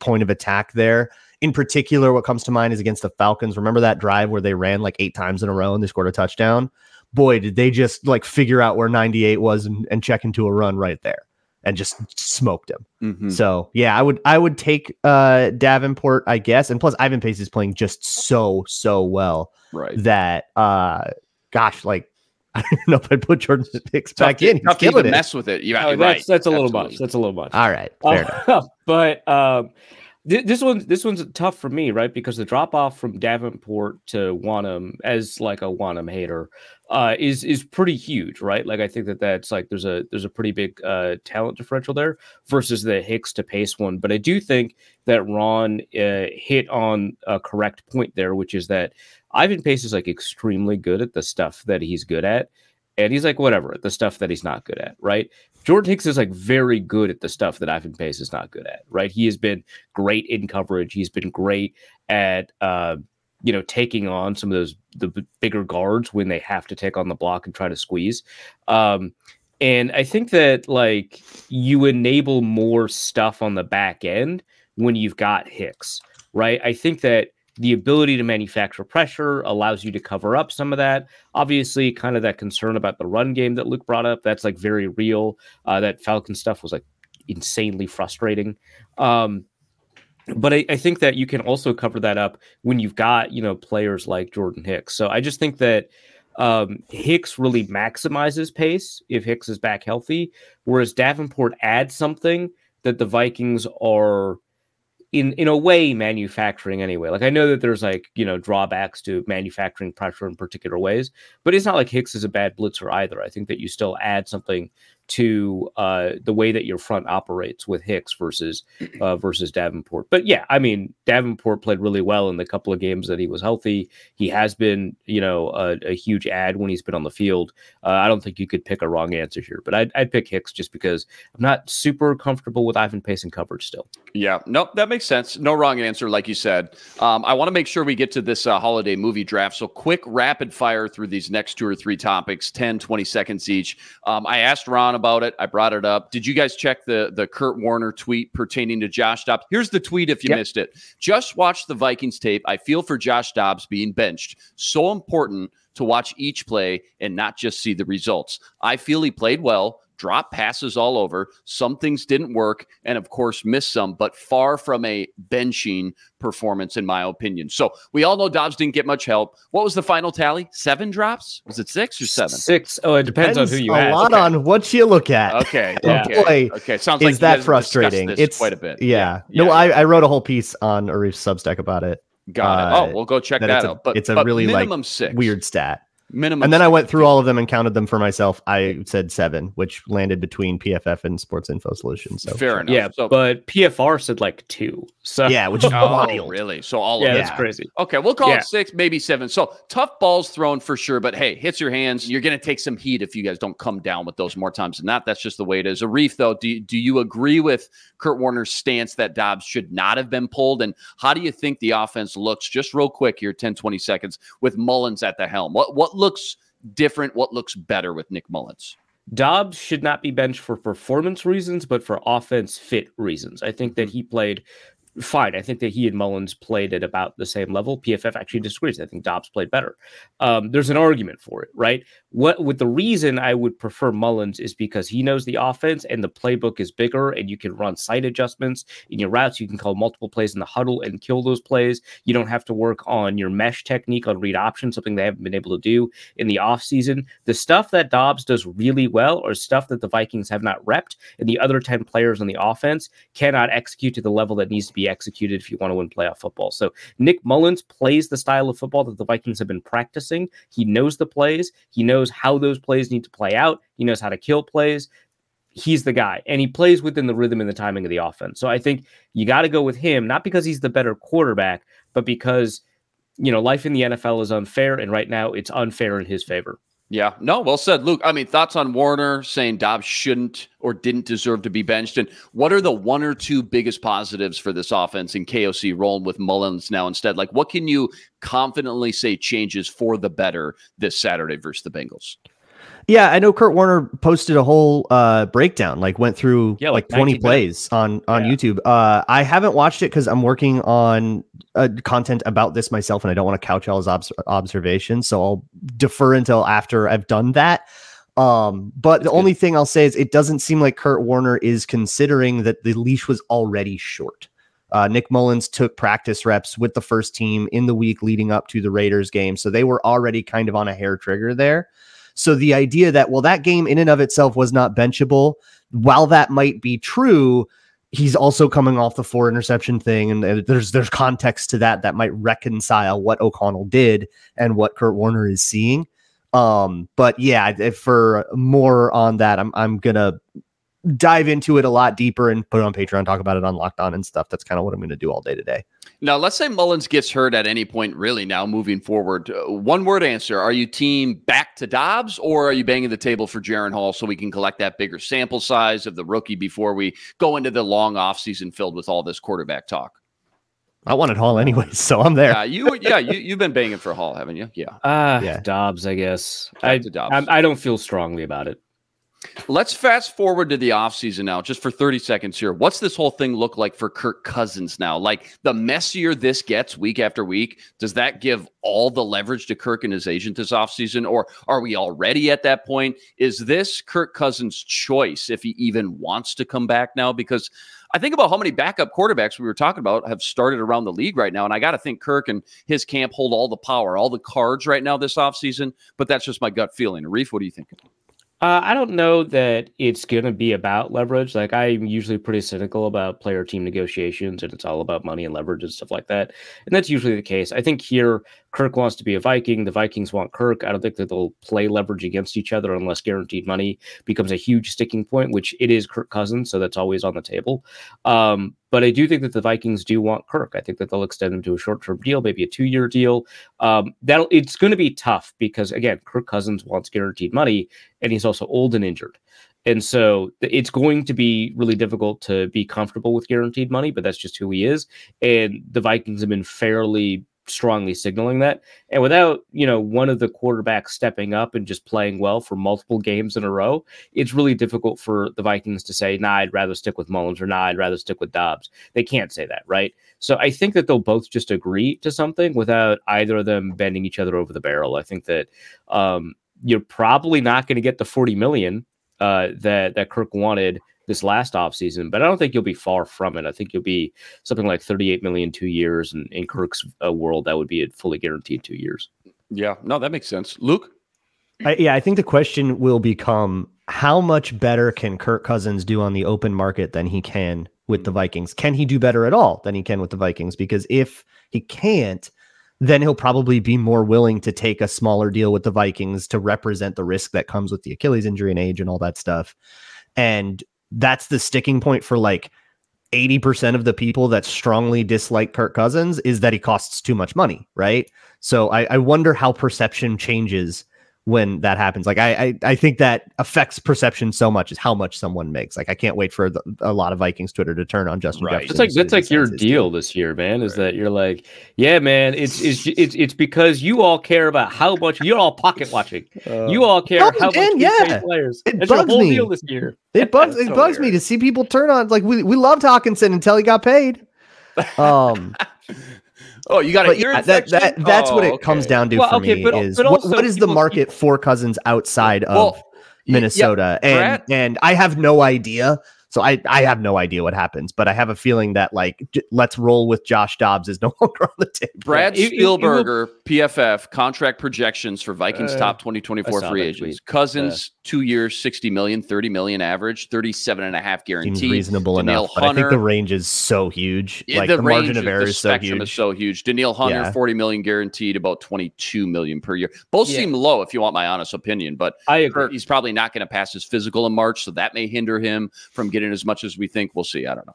point of attack there. In particular, what comes to mind is against the Falcons. Remember that drive where they ran like eight times in a row and they scored a touchdown? Boy, did they just like figure out where ninety-eight was and, and check into a run right there and just smoked him. Mm-hmm. So yeah, I would, I would take uh, Davenport, I guess. And plus Ivan Pace is playing just so, so well. Right. That, uh, gosh, like, I don't know if I'd put Jordan Hicks back in. Tough to even mess with it. You're no, right. That's, that's a Absolutely. little much. That's a little much. All right. Fair uh, but um, th- this one's this one's tough for me, right? Because the drop off from Davenport to Wonnum, as like a Wonnum hater, uh, is is pretty huge, right? Like I think that that's like there's a there's a pretty big uh, talent differential there versus the Hicks to Pace one. But I do think that Ron uh, hit on a correct point there, which is that Ivan Pace is like extremely good at the stuff that he's good at, and he's like whatever the stuff that he's not good at, right? Jordan Hicks is like very good at the stuff that Ivan Pace is not good at, right? He has been great in coverage. He's been great at uh, you know taking on some of those the b- bigger guards when they have to take on the block and try to squeeze. Um, and I think that like you enable more stuff on the back end when you've got Hicks, right? I think that the ability to manufacture pressure allows you to cover up some of that. Obviously, kind of that concern about the run game that Luke brought up, that's like very real. Uh, that Falcon stuff was like insanely frustrating. Um, but I, I think that you can also cover that up when you've got, you know, players like Jordan Hicks. So I just think that um, Hicks really maximizes Pace if Hicks is back healthy, whereas Davenport adds something that the Vikings are in in a way manufacturing anyway. Like I know that there's like, you know, drawbacks to manufacturing pressure in particular ways, but it's not like Hicks is a bad blitzer either. I think that you still add something to uh, the way that your front operates with Hicks versus uh, versus Davenport. But yeah, I mean, Davenport played really well in the couple of games that he was healthy. He has been, you know, a, a huge add when he's been on the field. Uh, I don't think you could pick a wrong answer here, but I'd, I'd pick Hicks just because I'm not super comfortable with Ivan Pace in coverage still. Yeah, nope, that makes sense. No wrong answer, like you said. Um, I want to make sure we get to this uh, holiday movie draft. So quick rapid fire through these next two or three topics, ten, twenty seconds each. Um, I asked Ron about it. I brought it up. Did you guys check the the Kurt Warner tweet pertaining to Josh Dobbs? Here's the tweet if you yep. missed it. Just watch the Vikings tape. I feel for Josh Dobbs being benched. So important to watch each play and not just see the results. I feel he played well, dropped passes all over. Some things didn't work and, of course, missed some, but far from a benching performance, in my opinion. So we all know Dobbs didn't get much help. What was the final tally? Seven drops? Was it six or seven? Six. Oh, it depends, depends on who you ask. A lot okay. on what you look at. Okay. Yeah. Okay. Okay. Sounds like is that frustrating? It's quite a bit. Yeah. yeah. No, yeah. I, I wrote a whole piece on Arif's Substack about it. Got uh, it. Oh, we'll go check that, that, that out. A, but it's a but really like six. weird stat. Minimum. And then I went through all of them and counted them for myself. I said seven, which landed between P F F and Sports Info Solutions. So fair enough. Yeah, so, but P F R said like two. So yeah, which is oh, really so all yeah, of that's yeah. crazy. Okay, we'll call yeah. it six, maybe seven. So tough balls thrown for sure, but hey, hits your hands. You're going to take some heat if you guys don't come down with those more times than not. That's just the way it is. Arif, though, do do you agree with Kurt Warner's stance that Dobbs should not have been pulled? And how do you think the offense looks? Just real quick here, ten, twenty seconds with Mullens at the helm. What what looks different, what looks better with Nick Mullens? Dobbs should not be benched for performance reasons, but for offense fit reasons. I think that he played fine. I think that he and Mullens played at about the same level. P F F actually disagrees. I think Dobbs played better. Um, there's an argument for it, right? What with the reason I would prefer Mullens is because he knows the offense and the playbook is bigger, and you can run site adjustments in your routes. You can call multiple plays in the huddle and kill those plays. You don't have to work on your mesh technique on read option, something they haven't been able to do in the offseason. The stuff that Dobbs does really well or stuff that the Vikings have not repped, and the other ten players on the offense cannot execute to the level that needs to be executed if you want to win playoff football. So Nick Mullens plays the style of football that the Vikings have been practicing. He knows the plays. He knows how those plays need to play out. He knows how to kill plays. He's the guy, and he plays within the rhythm and the timing of the offense. So I think you got to go with him, not because he's the better quarterback, but because, you know, life in the N F L is unfair. And right now it's unfair in his favor. Yeah, no, well said, Luke. I mean, thoughts on Warner saying Dobbs shouldn't or didn't deserve to be benched? And what are the one or two biggest positives for this offense in K O C rolling with Mullens now instead? Like, what can you confidently say changes for the better this Saturday versus the Bengals? Yeah, I know Kurt Warner posted a whole uh, breakdown, like went through yeah, like, like twenty plays on, on yeah. YouTube. Uh, I haven't watched it because I'm working on uh, content about this myself, and I don't want to couch all his obs- observations. So I'll defer until after I've done that. Um, but That's the good. only thing I'll say is it doesn't seem like Kurt Warner is considering that the leash was already short. Uh, Nick Mullens took practice reps with the first team in the week leading up to the Raiders game. So they were already kind of on a hair trigger there. So the idea that, well, that game in and of itself was not benchable, while that might be true, he's also coming off the four interception thing. And there's there's context to that that might reconcile what O'Connell did and what Kurt Warner is seeing. Um, but yeah, if for more on that, I'm I'm going to dive into it a lot deeper and put it on Patreon, talk about it on Locked On and stuff. That's kind of what I'm going to do all day today. Now, let's say Mullens gets hurt at any point, really, now moving forward. Uh, one word answer. Are you team back to Dobbs, or are you banging the table for Jaron Hall so we can collect that bigger sample size of the rookie before we go into the long offseason filled with all this quarterback talk? I wanted Hall anyways, so I'm there. Uh, you, yeah, you, you've been banging for Hall, haven't you? Yeah. Uh, yeah. Dobbs, I guess. I, Dobbs. I, I don't feel strongly about it. Let's fast forward to the offseason now, just for thirty seconds here. What's this whole thing look like for Kirk Cousins now? Like, the messier this gets week after week, does that give all the leverage to Kirk and his agent this offseason, or are we already at that point? Is this Kirk Cousins' choice if he even wants to come back now? Because I think about how many backup quarterbacks we were talking about have started around the league right now, and I got to think Kirk and his camp hold all the power, all the cards right now this offseason, but that's just my gut feeling. Arif, what do you think? Uh, I don't know that it's going to be about leverage. Like, I'm usually pretty cynical about player team negotiations, and it's all about money and leverage and stuff like that. And that's usually the case. I think here, Kirk wants to be a Viking. The Vikings want Kirk. I don't think that they'll play leverage against each other unless guaranteed money becomes a huge sticking point, which it is Kirk Cousins. So that's always on the table. Um, But I do think that the Vikings do want Kirk. I think that they'll extend him to a short-term deal, maybe a two-year deal. Um, that'll it's going to be tough because, again, Kirk Cousins wants guaranteed money, and he's also old and injured. And so it's going to be really difficult to be comfortable with guaranteed money, but that's just who he is. And the Vikings have been fairly strongly signaling that. And without, you know, one of the quarterbacks stepping up and just playing well for multiple games in a row, it's really difficult for the Vikings to say, nah, I'd rather stick with Mullens, or nah, I'd rather stick with Dobbs. They can't say that, right? So I think that they'll both just agree to something without either of them bending each other over the barrel. I think that um, you're probably not going to get the forty million uh, that, that Kirk wanted this last offseason, but I don't think you'll be far from it. I think you'll be something like thirty-eight million two years, and in Kirk's uh, world, that would be a fully guaranteed two years. Yeah, no, that makes sense. Luke? I, yeah, I think the question will become, how much better can Kirk Cousins do on the open market than he can with the Vikings? Can he do better at all than he can with the Vikings? Because if he can't, then he'll probably be more willing to take a smaller deal with the Vikings to represent the risk that comes with the Achilles injury and age and all that stuff. And that's the sticking point for like eighty percent of the people that strongly dislike Kirk Cousins, is that he costs too much money, right? So I, I wonder how perception changes when that happens. Like, I, I I think that affects perception so much, is how much someone makes. Like, I can't wait for the, a lot of Vikings Twitter to turn on Justin right. Jefferson. It's like, that's like your deal this year, man, is right. that you're like, yeah, man, it's it's it's it's because you all care about how much, you're all pocket watching. Uh, you all care how much in, you yeah. pay players. It that's bugs your whole me. Deal this year. It bugs, it so bugs me to see people turn on. Like, we, we loved Hockenson until he got paid. Um, oh, you got an ear infection? That, that, that's oh, what it okay. comes down to well, for okay, me but, is but what, what is the market keep... for Cousins outside of well, Minnesota? Yeah, and, and I have no idea. So I, I have no idea what happens, but I have a feeling that like j- let's roll with Josh Dobbs is no longer on the table. Brad Spielberger, P F F contract projections for Vikings uh, top twenty twenty-four free agents. Cousins uh, two years, sixty million, thirty million average, thirty-seven and a half guaranteed. Reasonable Daniel enough. Hunter, but I think the range is so huge. Yeah, like the, the margin of error is so huge. Is so huge. Daniel Hunter yeah. forty million guaranteed, about twenty-two million per year. Both yeah. seem low if you want my honest opinion, but I agree. Kirk, he's probably not going to pass his physical in March, so that may hinder him from getting in as much as we think. We'll see. I don't know.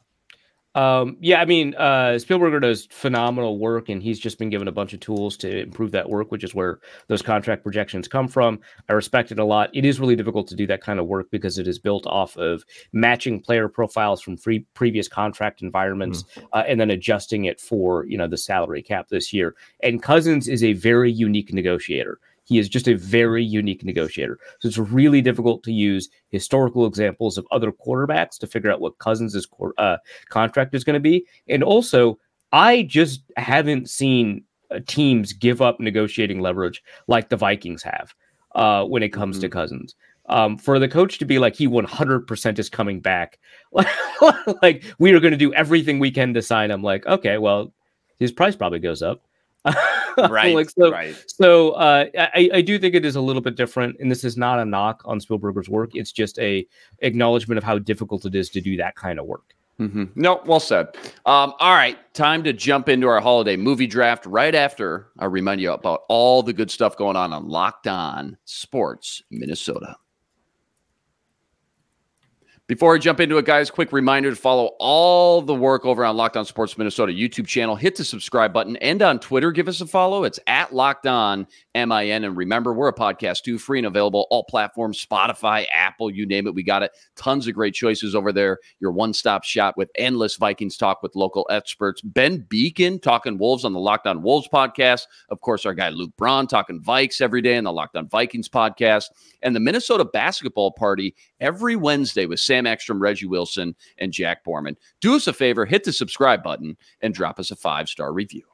Um, yeah, I mean, uh, Spielberger does phenomenal work, and he's just been given a bunch of tools to improve that work, which is where those contract projections come from. I respect it a lot. It is really difficult to do that kind of work because it is built off of matching player profiles from free previous contract environments mm. uh, and then adjusting it for, you know, the salary cap this year. And Cousins is a very unique negotiator. He is just a very unique negotiator. So it's really difficult to use historical examples of other quarterbacks to figure out what Cousins' uh, contract is going to be. And also, I just haven't seen uh, teams give up negotiating leverage like the Vikings have uh, when it comes mm-hmm. to Cousins. Um, for the coach to be like, he one hundred percent is coming back. Like, we are going to do everything we can to sign him. Like, okay, well, his price probably goes up. right, like so, right. So uh, I, I do think it is a little bit different, and this is not a knock on Spielberger's work. It's just a acknowledgement of how difficult it is to do that kind of work. Mm-hmm. No, well said. Um, all right, time to jump into our holiday movie draft right after I remind you about all the good stuff going on on Locked On Sports Minnesota. Before I jump into it, guys, quick reminder to follow all the work over on Locked On Sports Minnesota YouTube channel. Hit the subscribe button and on Twitter, give us a follow. It's at Locked On M I N. And remember, we're a podcast too, free and available, all platforms, Spotify, Apple, you name it. We got it. Tons of great choices over there. Your one-stop shop with endless Vikings talk with local experts. Ben Beacon talking Wolves on the Locked On Wolves podcast. Of course, our guy Luke Braun talking Vikes every day on the Locked On Vikings podcast. And the Minnesota Basketball Party every Wednesday with Sam Sam Ekstrom, Reggie Wilson, and Jack Borman. Do us a favor, hit the subscribe button, and drop us a five-star review.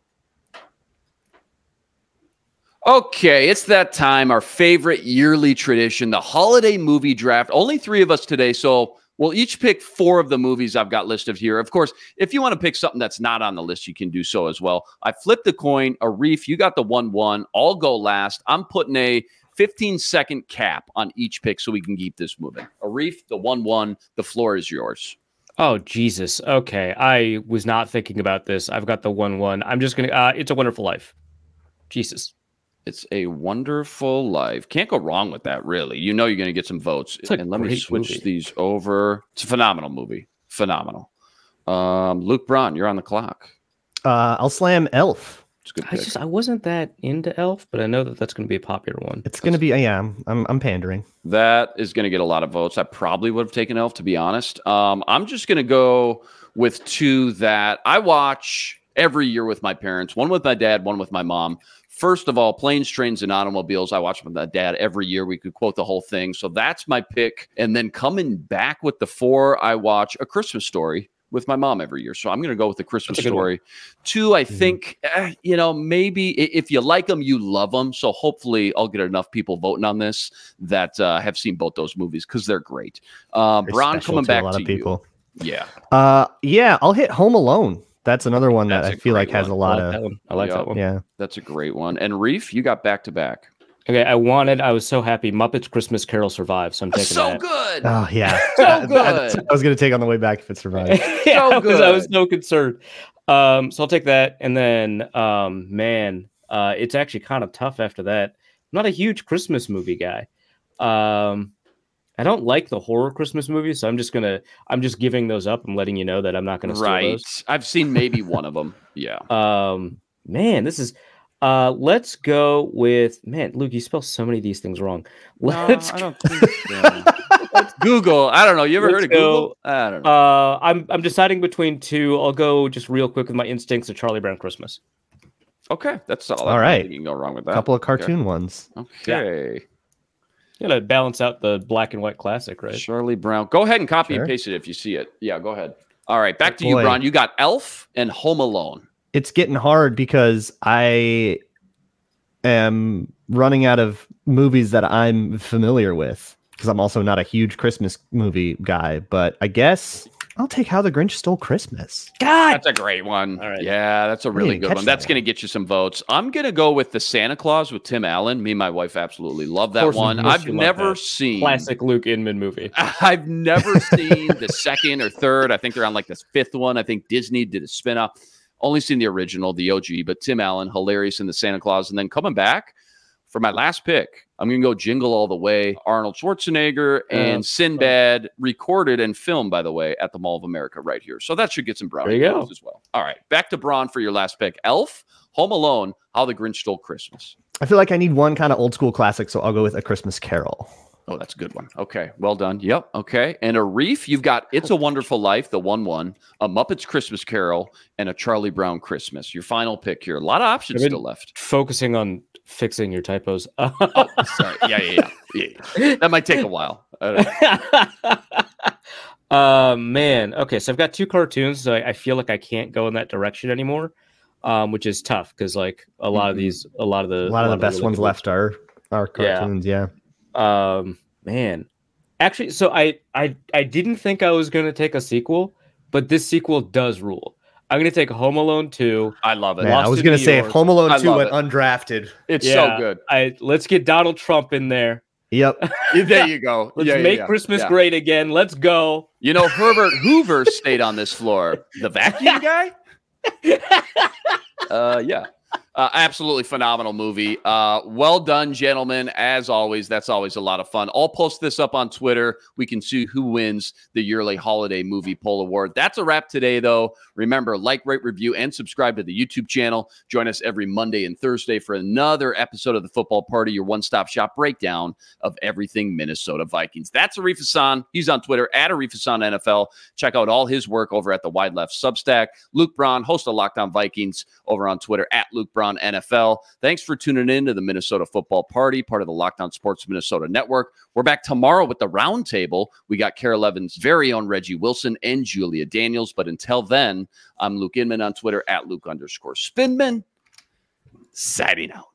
Okay, it's that time, our favorite yearly tradition, the holiday movie draft. Only three of us today, so we'll each pick four of the movies I've got listed here. Of course, if you want to pick something that's not on the list, you can do so as well. I flipped the coin. Arif, you got the one one. I'll go last. I'm putting a fifteen second cap on each pick so we can keep this moving. Arif, the one one, the floor is yours. Oh, Jesus. Okay. I was not thinking about this. I've got the one one. I'm just going to, uh, It's a Wonderful Life. Jesus. It's a Wonderful Life. Can't go wrong with that, really. You know, you're going to get some votes. And let me switch movie. these over. It's a phenomenal movie. Phenomenal. Um, Luke Braun, you're on the clock. Uh, I'll slam Elf. I just I wasn't that into Elf, but I know that that's going to be a popular one. It's going to be, yeah, I'm, I'm I'm pandering. That is going to get a lot of votes. I probably would have taken Elf, to be honest. Um, I'm just going to go with two that I watch every year with my parents. One with my dad, one with my mom. First of all, Planes, Trains, and Automobiles. I watch with my dad every year. We could quote the whole thing. So that's my pick. And then coming back with the four, I watch A Christmas Story with my mom every year. So I'm going to go with The Christmas Story. Two, I mm-hmm. think, eh, you know, maybe if you like them, you love them. So hopefully I'll get enough people voting on this that uh, have seen both those movies because they're great. Uh, they're Bron, coming to back a lot to of people. You. Yeah. Uh, yeah, I'll hit Home Alone. That's another one That's that I feel like one. has a lot I like of. That I like yeah. that one. Yeah. That's a great one. And Reef, you got back to back. Okay, I wanted, I was so happy. Muppets Christmas Carol survived, so I'm taking so that. So good. Oh, yeah. so good. I, I was going to take on the way back if it survived. yeah, so good. I was so concerned. Um, so I'll take that. And then, um, man, uh, it's actually kind of tough after that. I'm not a huge Christmas movie guy. Um, I don't like the horror Christmas movies, so I'm just going to, I'm just giving those up and letting you know that I'm not going to steal those. Right. I've seen maybe one of them. Yeah. Um, man, this is... Uh, let's go with man, Luke. You spell so many of these things wrong. Let's, no, I don't think so. let's Google. I don't know. You ever let's heard of go, Google? I don't know. Uh, I'm I'm deciding between two. I'll go just real quick with my instincts of Charlie Brown Christmas. Okay, that's all. All I right, you can go wrong with that. A couple of cartoon okay. ones. Okay. Yeah. You gotta balance out the black and white classic, right? Charlie Brown. Go ahead and copy sure. and paste it if you see it. Yeah, go ahead. All right, back to you, Ron. You got Elf and Home Alone. It's getting hard because I am running out of movies that I'm familiar with because I'm also not a huge Christmas movie guy, but I guess I'll take How the Grinch Stole Christmas. God, that's a great one. All right. Yeah, that's a really good one. That's going to get you some votes. I'm going to go with The Santa Claus with Tim Allen. Me and my wife absolutely love that one. I've never seen classic Luke Inman movie. I've never seen the second or third. I think they're on like the fifth one. I think Disney did a spin-off. Only seen the original, the O G, but Tim Allen, hilarious in The Santa Claus. And then coming back for my last pick, I'm going to go Jingle All the Way, Arnold Schwarzenegger, and Sinbad, recorded and filmed, by the way, at the Mall of America right here. So that should get some Browning votes as well. All right, back to Braun for your last pick. Elf, Home Alone, How the Grinch Stole Christmas. I feel like I need one kind of old school classic, so I'll go with A Christmas Carol. Oh, that's a good one. Okay, well done. Yep, okay. And Arif, you've got It's a Wonderful Life, the one one, A Muppet's Christmas Carol, and A Charlie Brown Christmas. Your final pick here. A lot of options still left. Focusing on fixing your typos. Oh, sorry. Yeah, yeah, yeah, yeah. That might take a while. I don't know. uh, man. Okay, so I've got two cartoons, so I, I feel like I can't go in that direction anymore, um, which is tough because like a lot mm-hmm. of these, a lot of the, a lot, a lot of the best ones left are are cartoons. Yeah. yeah. Um, man, actually, so I, I, I didn't think I was going to take a sequel, but this sequel does rule. I'm going to take Home Alone two. I love it. Man, I was going to say if Home Alone two went undrafted. It's yeah, so good. I let's get Donald Trump in there. Yep. There you go. Let's yeah, make yeah, yeah. Christmas yeah. great again. Let's go. You know, Herbert Hoover stayed on this floor. The vacuum guy. uh, yeah. Uh, absolutely phenomenal movie. Uh, well done, gentlemen. As always, that's always a lot of fun. I'll post this up on Twitter. We can see who wins the yearly holiday movie poll award. That's a wrap today, though. Remember, like, rate, review, and subscribe to the YouTube channel. Join us every Monday and Thursday for another episode of The Football Party, your one-stop shop breakdown of everything Minnesota Vikings. That's Arif Hasan. He's on Twitter, at Arif Hasan N F L. Check out all his work over at the Wide Left Substack. Luke Braun, host of Locked On Vikings, over on Twitter, at Luke Braun N F L. Thanks for tuning in to the Minnesota Football Party, part of the Locked On Sports Minnesota Network. We're back tomorrow with the roundtable. We got Kara Levin's very own Reggie Wilson and Julia Daniels. But until then, I'm Luke Inman on Twitter at Luke underscore Spinman. Signing out.